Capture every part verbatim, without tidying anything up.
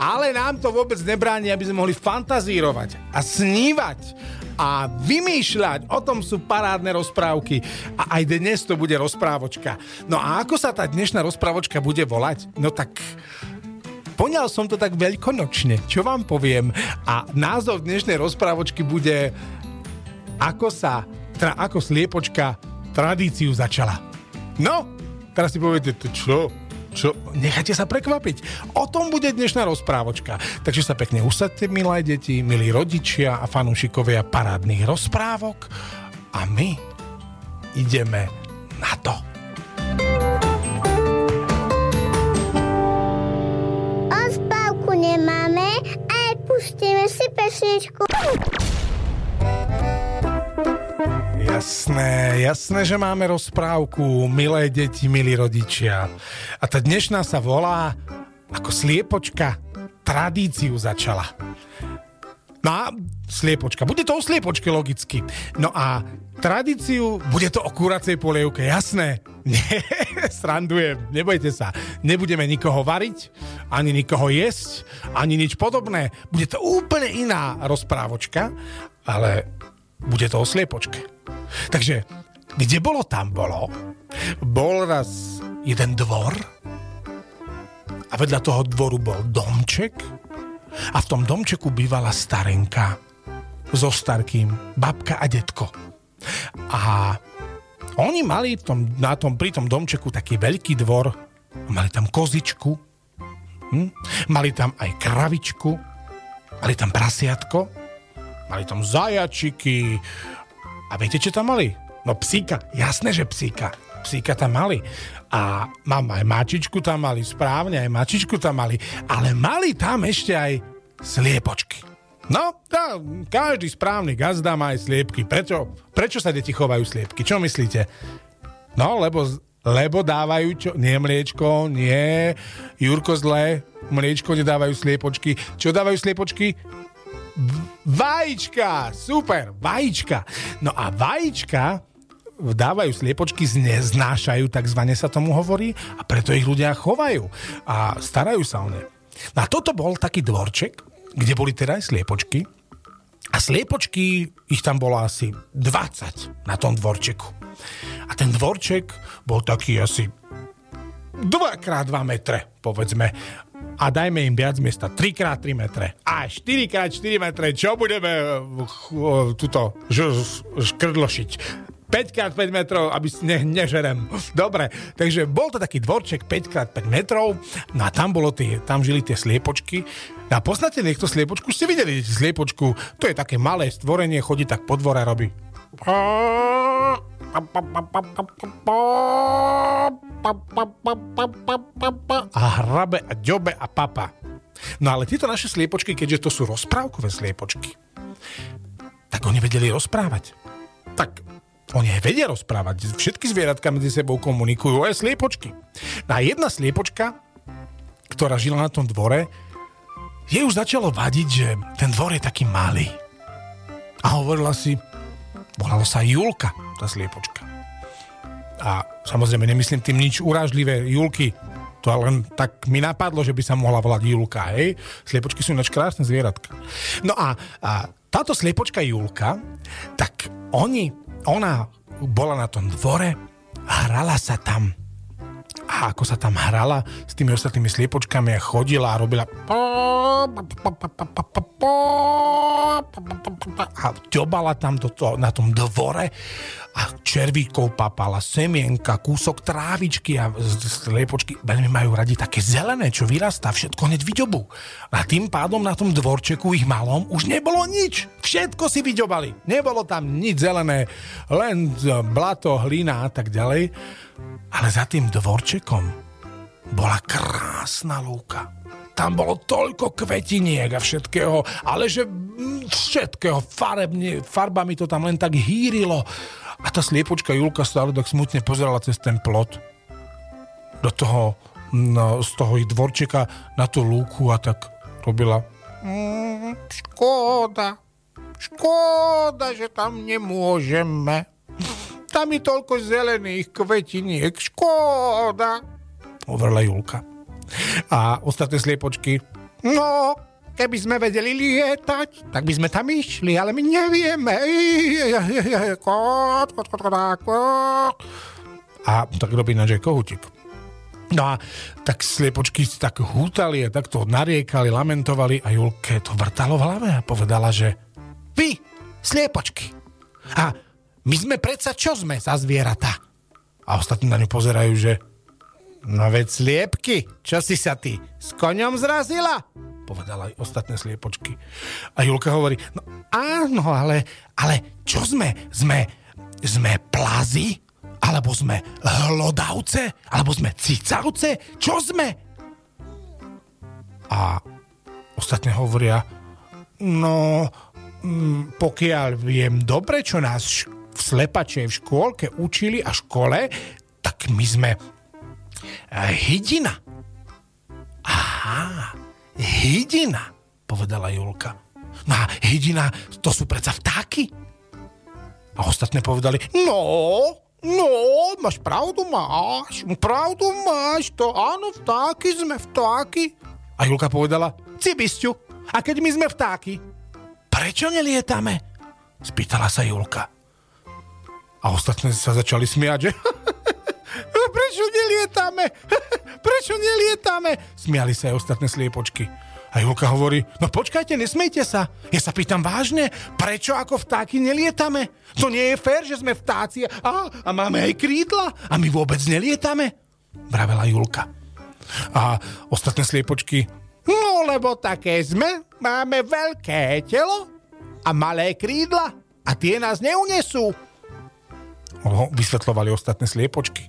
ale nám to vôbec nebráni, aby sme mohli fantazírovať a snívať a vymýšľať. O tom sú parádne rozprávky a aj dnes to bude rozprávočka. No a ako sa tá dnešná rozprávočka bude volať? No tak... Poňal som to tak veľkonočne, čo vám poviem. A názov dnešnej rozprávočky bude Ako sa, tra, ako sliepočka tradíciu začala. No, teraz si poviete, to čo? Čo? Nechajte sa prekvapiť. O tom bude dnešná rozprávočka. Takže sa pekne usadte, milé deti, milí rodičia a fanúšikovia parádnych rozprávok. A my ideme na to. Nemáme, ale pustíme si pesničku. Jasné, jasné, že máme rozprávku, milé deti, milí rodičia. A tá dnešná sa volá Ako sliepočka tradíciu začala. No a sliepočka, bude to o sliepočke logicky. No a tradíciu, bude to o kuracej polievke, jasné. Nie, srandujem, nebojte sa. Nebudeme nikoho variť, ani nikoho jesť, ani nič podobné. Bude to úplne iná rozprávočka, ale bude to o sliepočke. Takže, kde bolo, tam bolo. Bol raz jeden dvor a vedľa toho dvoru bol domček a v tom domčeku bývala starenka so starkým, babka a detko. A oni mali v tom, na tom, pri tom domčeku taký veľký dvor, mali tam kozičku, hm? Mali tam aj kravičku, mali tam prasiatko, mali tam zajačiky a viete, čo tam mali? No psíka, jasné, že psíka. Psíka tam mali a mám aj mačičku tam mali, správne, aj mačičku tam mali, ale mali tam ešte aj sliepočky. No, tá, každý správny gazda má aj sliepky. Prečo? Prečo sa deti chovajú sliepky? Čo myslíte? No, lebo, lebo dávajú čo? Nie mliečko, nie. Jurko zle, mliečko nedávajú sliepočky. Čo dávajú sliepočky? Vajíčka! Super, vajíčka. No a vajíčka dávajú sliepočky, znášajú, takzvane sa tomu hovorí, a preto ich ľudia chovajú a starajú sa o ne. No a toto bol taký dvorček, kde boli teda aj sliepočky. A sliepočky, ich tam bolo asi dvadsať na tom dvorčeku. A ten dvorček bol taký asi dva krát dva metre, povedzme. A dajme im viac miesta, tri krát tri metre. A štyri krát štyri metre, čo budeme tuto škrdlošiť? päť krát päť metrov, aby si ne, nežerem. Dobre, takže bol to taký dvorček päť krát päť metrov, no a tam, bolo tie, tam žili tie sliepočky. No a poznáte niekto sliepočku? Ste videli sliepočku? To je také malé stvorenie, chodí tak po dvore, robí. A hrabe a ďobe a papa. No ale tieto naše sliepočky, keďže to sú rozprávkové sliepočky, tak oni vedeli rozprávať. Tak oni aj vedia rozprávať. Všetky zvieratka medzi sebou komunikujú, aj sliepočky. No a jedna sliepočka, ktorá žila na tom dvore, jej už začalo vadiť, že ten dvor je taký malý. A hovorila si, volala sa Julka, tá sliepočka. A samozrejme, nemyslím tým nič urážlivé Julky. To len tak mi napadlo, že by sa mohla volať Julka, hej? Sliepočky sú ináč krásne zvieratka. No a, a táto sliepočka Julka, tak oni... Ona bola na tom dvore, hrala sa tam. A ako sa tam hrala s tými ostatnými sliepočkami a chodila a robila a ťobala tam do to, na tom dvore a červíkov papala, semienka, kúsok trávičky a sliepočky veľmi majú radi také zelené, čo vyrastá, všetko hneď vyďobú. A tým pádom na tom dvorčeku ich malom už nebolo nič. Všetko si vyďobali. Nebolo tam nič zelené, len blato, hlina a tak ďalej. Ale za tým dvorčekom bola krásna lúka. Tam bolo toľko kvetiniek a všetkého, ale že všetkého, farebne, farbami to tam len tak hýrilo. A tá sliepočka Julka stále tak smutne pozerala cez ten plot do toho, no, z toho dvorčeka na tú lúku a tak robila mm, škoda, škoda, že tam nemôžeme. Tam je toľko zelených kvetiniek, škoda, hovorila Julka. A ostatné sliepočky, No, keby sme vedeli lietať, tak by sme tam išli, ale my nevieme. A tak robí na že kohútik. No a tak sliepočky tak hútali a takto nariekali, lamentovali a Julke to vrtalo v hlave a povedala, že vy, sliepočky, a my sme predsa čo sme za zvieratá? A ostatní na ňu pozerajú, že no veď sliepky, čo si sa ty s koňom zrazila? Povedala aj ostatné sliepočky. A Julka hovorí, no áno, ale, ale čo sme? Sme, sme plazy? Alebo sme hlodavce? Alebo sme cicavce? Čo sme? A ostatné hovoria, no m, pokiaľ viem dobre, čo nás š- v slepačej v škôlke učili a škole, tak my sme hydina. Aha, hydina, povedala Julka. No a hydina, to sú predsa vtáky. A ostatné povedali, no, no, máš pravdu, máš, pravdu máš, to áno, vtáky sme, vtáky. A Julka povedala, cibisťu, a keď my sme vtáky, prečo nelietame? Spýtala sa Julka. A ostatné sa začali smiať, že prečo nelietame? Prečo nelietame? Smiali sa aj ostatné sliepočky. A Julka hovorí, no počkajte, nesmejte sa. Ja sa pýtam vážne, prečo ako vtáky nelietame? To nie je fér, že sme vtáci a, a máme aj krídla a my vôbec nelietame, vravela Julka. A ostatné sliepočky, no lebo také sme, máme veľké telo a malé krídla a tie nás neunesú. Vysvetľovali ostatné sliepočky.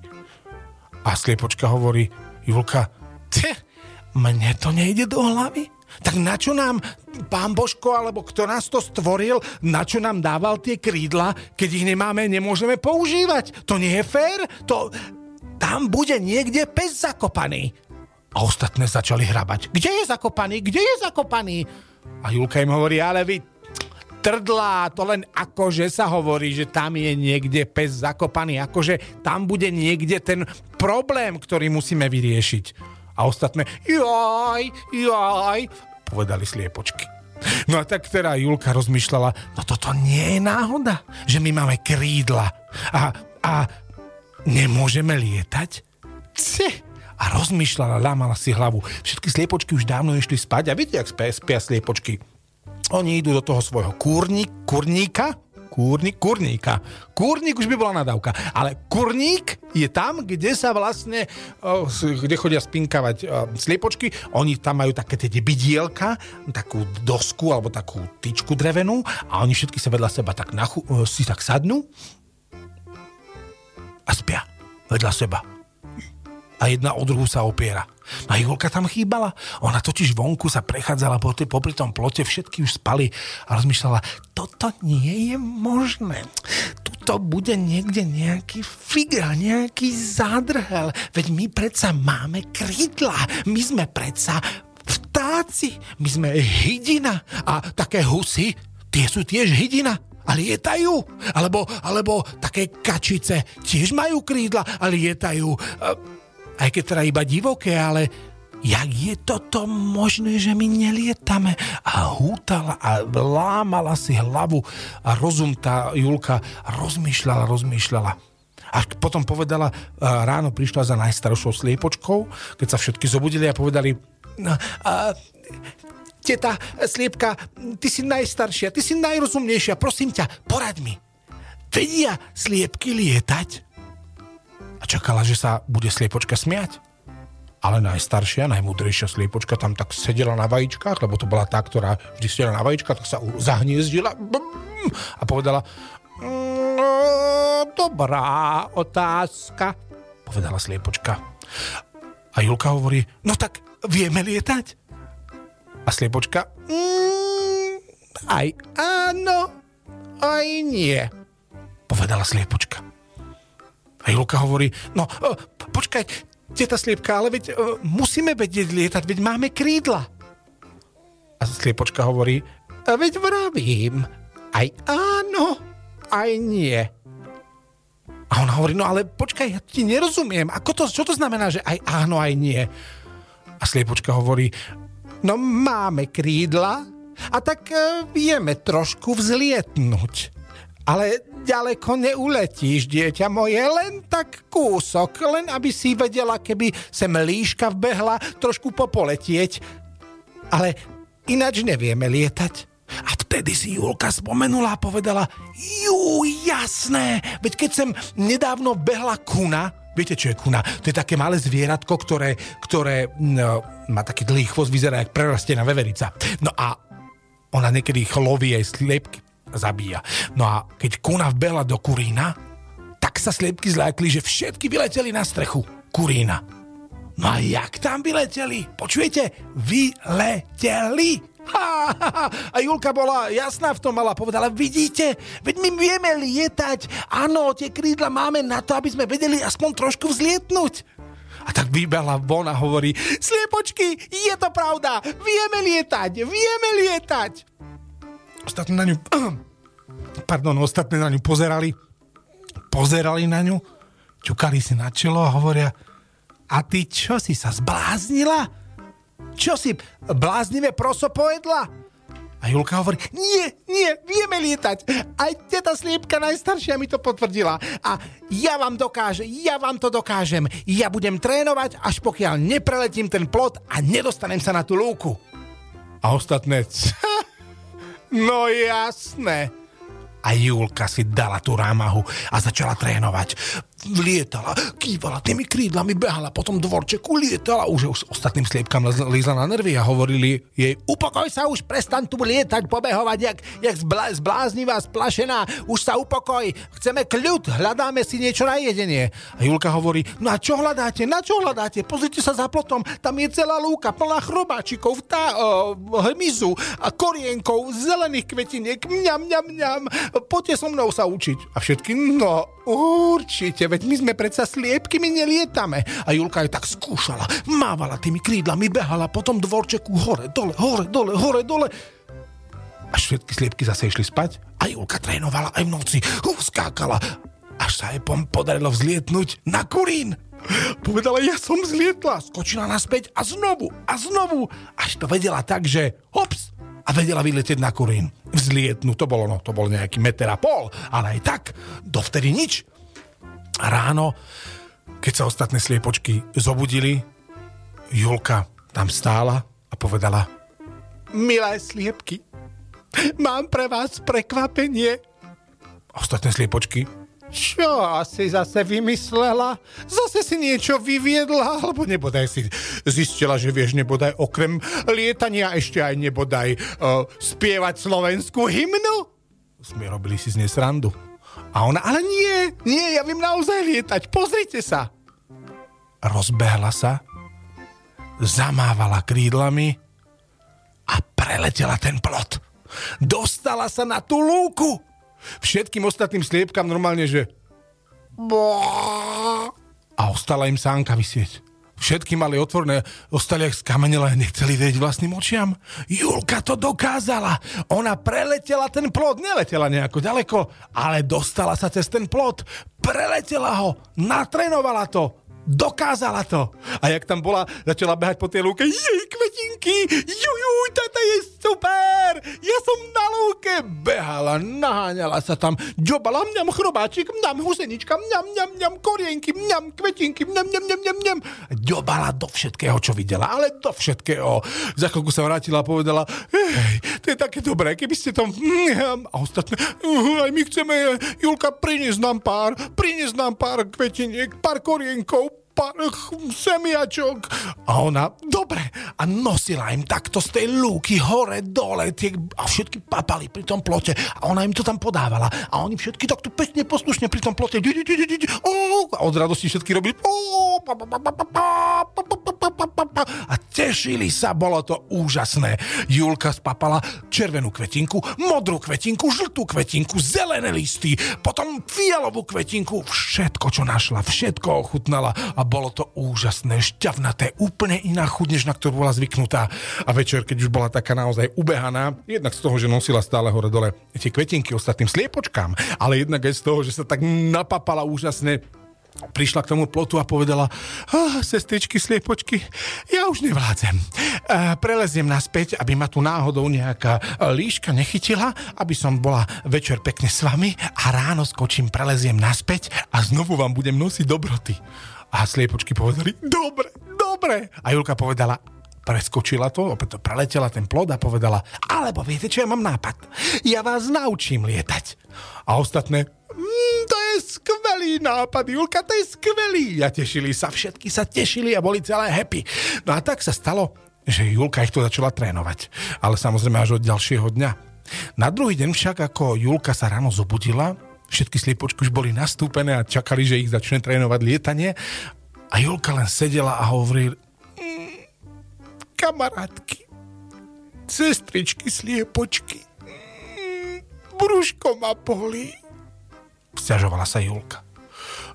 A sliepočka hovorí, Julka, tch, mne to nejde do hlavy. Tak na čo nám Pán Božko, alebo kto nás to stvoril, na čo nám dával tie krídla, keď ich nemáme, nemôžeme používať. To nie je fér, to tam bude niekde pes zakopaný. A ostatné začali hrabať. Kde je zakopaný? Kde je zakopaný? A Julka im hovorí, ale vy trdlá, to len akože sa hovorí, že tam je niekde pes zakopaný, akože tam bude niekde ten problém, ktorý musíme vyriešiť. A ostatné, jaj, jaj, povedali sliepočky. No a tak teda Julka rozmýšľala, no toto nie je náhoda, že my máme krídla a, a nemôžeme lietať? Cih. A rozmýšľala, lámala si hlavu. Všetky sliepočky už dávno išli spať a viete, jak spia sliepočky. Oni idú do toho svojho kúrník, kúrníka, kúrník, kúrníka. Kúrník už by bola nadávka, ale kúrník je tam, kde sa vlastne, kde chodia spinkavať sliepočky. Oni tam majú také tie bidielka, takú dosku alebo takú tyčku drevenú a oni všetky sa vedľa seba tak nachu, si tak sadnú a spia vedľa seba. A jedna o druhú sa opiera. A Julka tam chýbala. Ona totiž vonku sa prechádzala po tej, popri tom plote, všetky už spali a rozmýšľala, toto nie je možné. Tuto bude niekde nejaký figra, nejaký zádrhel. Veď my predsa máme krídla. My sme predsa vtáci. My sme hydina. A také husy, tie sú tiež hydina. A lietajú. Alebo, alebo také kačice, tiež majú krídla a lietajú. Aj keď teda iba divoké, ale jak je toto možné, že my nelietame? A hútala a lámala si hlavu a rozum tá Julka rozmýšľala, rozmýšľala. Až potom povedala, ráno prišla za najstaršou sliepočkou, keď sa všetky zobudili a povedali, no, a, teta sliepka, ty si najstaršia, ty si najrozumnejšia, prosím ťa, poraď mi. Vedia sliepky lietať? A čakala, že sa bude sliepočka smiať. Ale najstaršia, najmúdrejšia sliepočka tam tak sedela na vajíčkach, lebo to bola tá, ktorá vždy sedela na vajíčkach, tak sa zahniezdila a povedala dobrá otázka, povedala sliepočka. A Julka hovorí, no tak vieme lietať? A sliepočka aj áno, aj nie, povedala sliepočka. A Julka hovorí, no počkaj, teta sliepka, ale veď musíme vedieť lietať, veď máme krídla. A sliepočka hovorí, veď vravím, aj áno, aj nie. A ona hovorí, no ale počkaj, ja ti nerozumiem, ako to, čo to znamená, že aj áno, aj nie. A sliepočka hovorí, No máme krídla a tak vieme trošku vzlietnúť. Ale ďaleko neuletíš, dieťa moje, len tak kúsok, len aby si vedela, keby sem líška vbehla, trošku popoletieť. Ale ináč nevieme lietať. A vtedy si Julka spomenula a povedala, jú, jasné, veď keď sem nedávno behla kuna, viete, čo je kuna? To je také malé zvieratko, ktoré, ktoré no, má taký dlhý chvost, vyzerá jak prerastená veverica. No a ona niekedy chloví aj sliepky, zabíja. No a keď kuna vbehla do kurína, tak sa sliepky zlákli, že všetky vyleteli na strechu kurína. No a jak tam vyleteli? Počujete? Vyleteli! Ha, ha, ha. A Julka bola jasná v tom, mala povedala, vidíte, veď my vieme lietať, áno, tie krídla máme na to, aby sme vedeli aspoň trošku vzlietnúť. A tak vybehla von a hovorí, sliepočky, je to pravda, vieme lietať, vieme lietať. Ostatní na ňu, pardon, ostatní na ňu pozerali, pozerali na ňu, ťukali si na čelo a hovoria, a ty čo si sa zbláznila? Čo si bláznivé proso povedla? A Julka hovorí, nie, nie, vieme lietať. Aj teta Sliepka najstaršia mi to potvrdila. A ja vám dokážem, ja vám to dokážem. Ja budem trénovať, až pokiaľ nepreletím ten plot a nedostanem sa na tú lúku. A ostatné, no jasné. A Julka si dala tú rámahu a začala trénovať. Lietala, kývala tými krídlami, behala po tom dvorčeku, lietala. Už ostatným sliepkám lízla na nervy a hovorili jej, upokoj sa už, prestaň tu lietať, pobehovať, jak, jak zbla, zbláznivá, splašená. Už sa upokoj, chceme kľud, hľadáme si niečo na jedenie. A Julka hovorí, no a čo hľadáte, na čo hľadáte? Pozrite sa za plotom, tam je celá lúka, plná chrobáčikov, tá, uh, hmyzu, a korienkov, zelených kvetiniek, mňam, mňam, mňam. Poďte so mnou sa učiť. A všetky, no určite, veď my sme predsa sliepky, my nelietame. A Julka ju tak skúšala, mávala tými krídlami, behala po tom dvorčeku hore, dole, hore, dole, hore, dole. Až všetky sliepky zase išli spať a Julka trénovala aj v noci, skákala, až sa jej podarilo vzlietnúť na kurín. Povedala, ja som vzlietla, skočila naspäť a znovu, a znovu, až to vedela tak, že hops, a vedela vyletieť na kurín. Vzlietnú, to bolo, no, to bol nejaký meter a pol, ale aj tak, dovtedy nič. A ráno, keď sa ostatné sliepočky zobudili, Julka tam stála a povedala, milé sliepky, mám pre vás prekvapenie. Ostatné sliepočky, čo asi zase vymyslela? Zase si niečo vyviedla? Alebo nebodaj si zistila, že vieš nebodaj okrem lietania ešte aj nebodaj uh, spievať slovenskú hymnu? Sme robili si z nej srandu. A ona, ale nie, nie, ja viem naozaj lietať, pozrite sa. Rozbehla sa, zamávala krídlami a preletela ten plot. Dostala sa na tú lúku. Všetkým ostatným sliepkám normálne, že a ostala im sánka vysieť. Všetky mali otvorené, ostali jak skamenelé, nechceli vedieť vlastným očiam. Julka to dokázala. Ona preletela ten plot, neletela nejako ďaleko, ale dostala sa cez ten plot. Preletela ho, natrenovala to, dokázala to. A jak tam bola, začala behať po tej lúke. Jej, kvetinky, jujuj, toto je super, ja som na lúke. Behala, naháňala sa tam, džobala, mňam chrobáčik, mňam husenička, mňam, mňam, mňam, korienky, mňam, kvetinky, mňam, mňam, mňam, mňam, mňam. Džobala do všetkého, čo videla, ale do všetkého. Za chvíľku sa vrátila a povedala, hej, to je také dobré, keby ste to... A ostatné, aj my chceme, Julka, prinies nám pár, prinies nám pár kvetiniek, pár korienkov, pár semiačok. A ona, dobre, a nosila im takto z tej lúky hore, dole, tie, a všetky papali pri tom plote a ona im to tam podávala a oni všetky takto pekne poslušne pri tom plote a od radosti všetky robili a tešili sa, bolo to úžasné. Julka spapala červenú kvetinku, modrú kvetinku, žltú kvetinku, zelené listy, potom fialovú kvetinku, všetko, čo našla, všetko ochutnala. A bolo to úžasné, šťavnaté, úplne iná chuť, než na ktorú bola zvyknutá. A večer, keď už bola taká naozaj ubehaná, jednak z toho, že nosila stále hore dole tie kvetinky ostatným sliepočkám, ale jednak aj z toho, že sa tak napapala úžasne, prišla k tomu plotu a povedala: oh, sestričky, sliepočky, ja už nevládzem. E, preleziem naspäť, aby ma tu náhodou nejaká líška nechytila, aby som bola večer pekne s vami a ráno skočím, preleziem naspäť a znovu vám budem nosiť dobroty. A sliepočky povedali: dobre, dobre. A Julka povedala, preskočila to, opäť preletela ten plod a povedala: alebo viete čo, ja mám nápad. Ja vás naučím lietať. A ostatné: mmm, to je skvelý nápad, Julka, to je skvelý. A tešili sa, všetky sa tešili a boli celé happy. No a tak sa stalo, že Julka ich to začala trénovať. Ale samozrejme až od ďalšieho dňa. Na druhý deň však, ako Julka sa ráno zobudila, všetky sliepočky už boli nastúpené a čakali, že ich začne trénovať lietanie. A Julka len sedela a hovorila: kamarátky, sestričky, sliepočky, brúško ma bolí. Sťažovala sa Julka.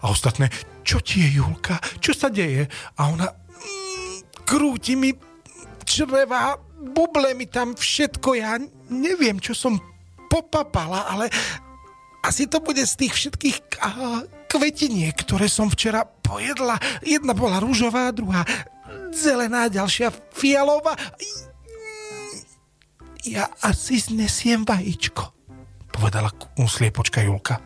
A ostatné: čo ti je, Julka? Čo sa deje? A ona: krúti mi čreva, buble mi tam všetko, ja neviem, čo som popapala, ale asi to bude z tých všetkých kvetiniek, ktoré som včera pojedla. Jedna bola rúžová, druhá zelená, ďalšia fialová. Ja asi znesiem vajíčko, povedala sliepočka Julka.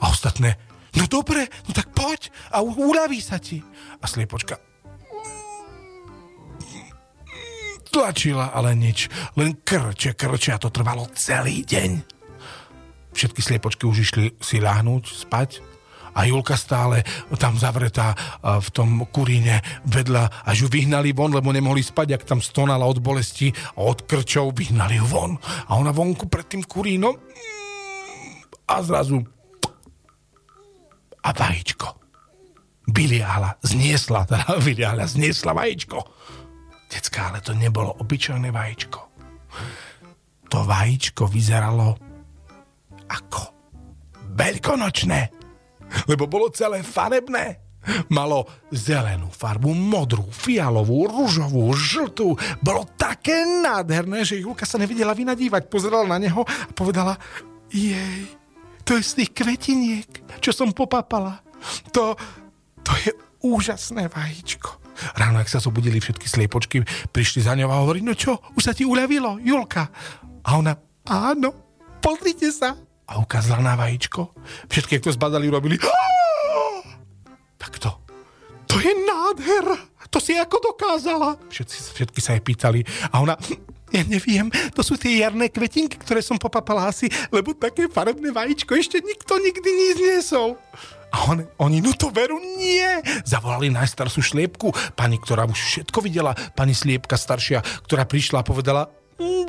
A ostatné: no dobre, no tak poď a uľaví sa ti. A sliepočka tlačila, ale nič. Len krče, krče a to trvalo celý deň. Všetky sliepočky už išli si ľahnúť, spať. A Julka stále tam zavretá v tom kuríne vedľa, až ju vyhnali von, lebo nemohli spať, ak tam stonala od bolesti a od krčov, vyhnali ju von. A ona vonku pred tým kurínom a zrazu a vajíčko. Vyliahla, zniesla, teda vyliahla, zniesla vajíčko. Decká, ale to nebolo obyčajné vajíčko. To vajíčko vyzeralo ako veľkonočné. Lebo bolo celé farebné. Malo zelenú farbu, modrú, fialovú, ružovú, žltú. Bolo také nádherné, že Julka sa nevidela vynadívať. Pozerala na neho a povedala: jej, to je z tých kvetiniek, čo som popapala. To, to je úžasné vajíčko. Ráno, ak sa zobudili všetky sliepočky, prišli za ňou a hovorí: no čo, už sa ti uľavilo, Julka? A ona: áno, pozrite sa. A ukázala na vajíčko. Všetky, kto zbadali, urobili: aaaaaah! Tak to. To je nádhera! To si ako dokázala! Všetci, všetky sa jej pýtali. A ona: ja neviem, to sú tie jarné kvetinky, ktoré som popapala asi, lebo také farebné vajíčko ešte nikto nikdy nic nesol. A on, oni: no to veru nie. Zavolali najstaršiu sliepku, pani, ktorá už všetko videla, pani sliepka staršia, ktorá prišla a povedala: takto,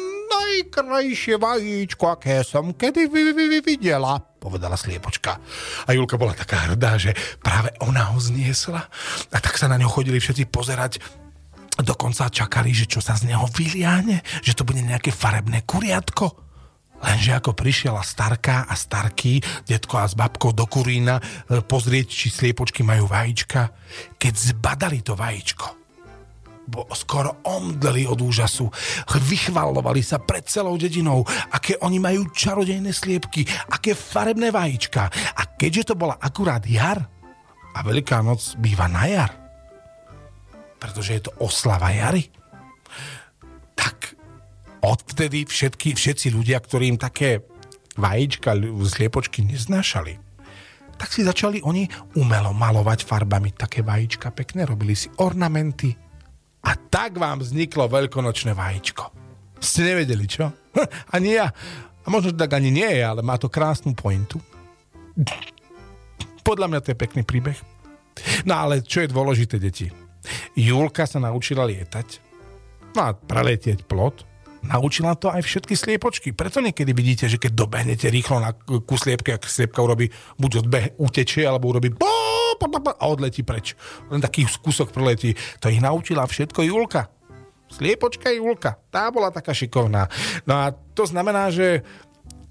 najkrajšie vajíčko, aké som kedy videla, povedala sliepočka. A Julka bola taká hrdá, že práve ona ho zniesla. A tak sa na ňo chodili všetci pozerať. Dokonca čakali, že čo sa z neho vyliahne, že to bude nejaké farebné kuriatko. Lenže ako prišiela starka a starký, detko a s babkou do kurína pozrieť, či sliepočky majú vajíčka, keď zbadali to vajíčko, bo skoro omdleli od úžasu. Vychvalovali sa pred celou dedinou, aké oni majú čarodejné sliepky, aké farebné vajíčka. A keďže to bola akurát jar, a Veľká noc býva na jar, pretože je to oslava jary, tak odvtedy všetky, všetci ľudia, ktorí im také vajíčka, sliepočky neznášali, tak si začali oni umelo malovať farbami také vajíčka pekné, robili si ornamenty. A tak vám vzniklo veľkonočné vajíčko. Ste nevedeli, čo? Ani ja. A možno tak ani nie je, ale má to krásnu pointu. Podľa mňa to je pekný príbeh. No ale čo je dôležité, deti? Julka sa naučila lietať. No a preletieť plot. Naučila to aj všetky sliepočky. Preto niekedy vidíte, že keď dobehnete rýchlo na ku sliepke, ak sliepka urobí, buď odbeh, utečie, alebo urobí a odletí preč. Len taký kúsok preletí. To ich naučila všetko Julka. Sliepočka Julka, tá bola taká šikovná. No a to znamená, že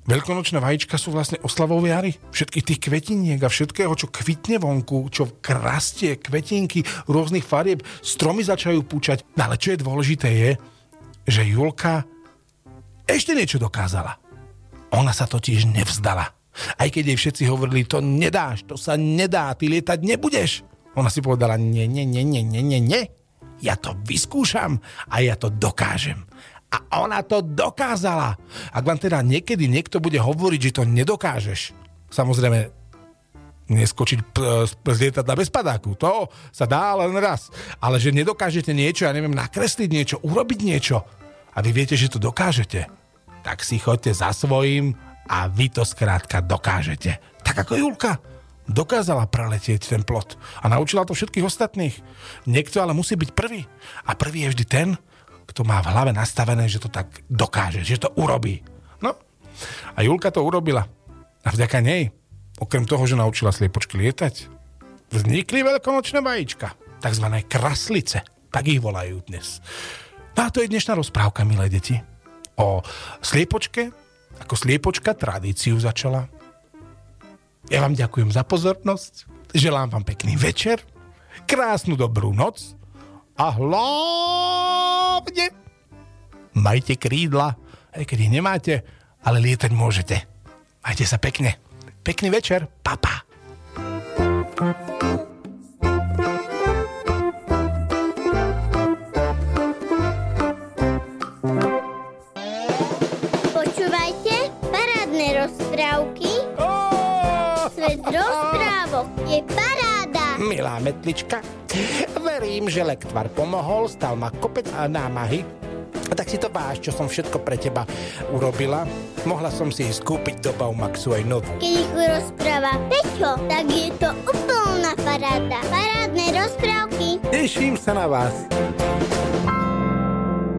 veľkonočné vajíčka sú vlastne oslavou jary. Všetkých tých kvetiniek a všetkého, čo kvitne vonku, čo krastie, kvetinky rôznych farieb, stromy začajú púčať. No ale čo je dôležité je, že Julka ešte niečo dokázala. Ona sa totiž nevzdala. Aj keď jej všetci hovorili, to nedáš, to sa nedá, ty lietať nebudeš. Ona si povedala, nie, nie, nie, nie, nie, nie, ja to vyskúšam a ja to dokážem. A ona to dokázala. Ak vám teda niekedy niekto bude hovoriť, že to nedokážeš, samozrejme, neskočiť z lietadla bez padáku, to sa dá len raz. Ale že nedokážete niečo, ja neviem, nakresliť niečo, urobiť niečo a vy viete, že to dokážete, tak si choďte za svojím a vy to skrátka dokážete. Tak ako Julka dokázala preletieť ten plot a naučila to všetkých ostatných. Niekto ale musí byť prvý a prvý je vždy ten, kto má v hlave nastavené, že to tak dokáže, že to urobí. No a Julka to urobila. A vďaka nej, okrem toho, že naučila sliepočky lietať, vznikli veľkonočné vajíčka, takzvané kraslice, tak ich volajú dnes. No a to je dnešná rozprávka, milé deti, o sliepočke, ako sliepočka tradíciu začala. Ja vám ďakujem za pozornosť, želám vám pekný večer, krásnu dobrú noc a hlavne majte krídla, aj keď ich nemáte, ale lietať môžete. Majte sa pekne. Pekný večer, papa. Počúvajte parádne rozprávky. Svet rozprávok je paráda. Milá metlička, verím, že lektvar pomohol, stal ma kopec námahy. A tak si to váš, čo som všetko pre teba urobila. Mohla som si ísť kúpiť do Baumaxu aj novú. Keď ich rozpráva Peťo, tak je to úplná paráda. Parádne rozprávky. Teším sa na vás.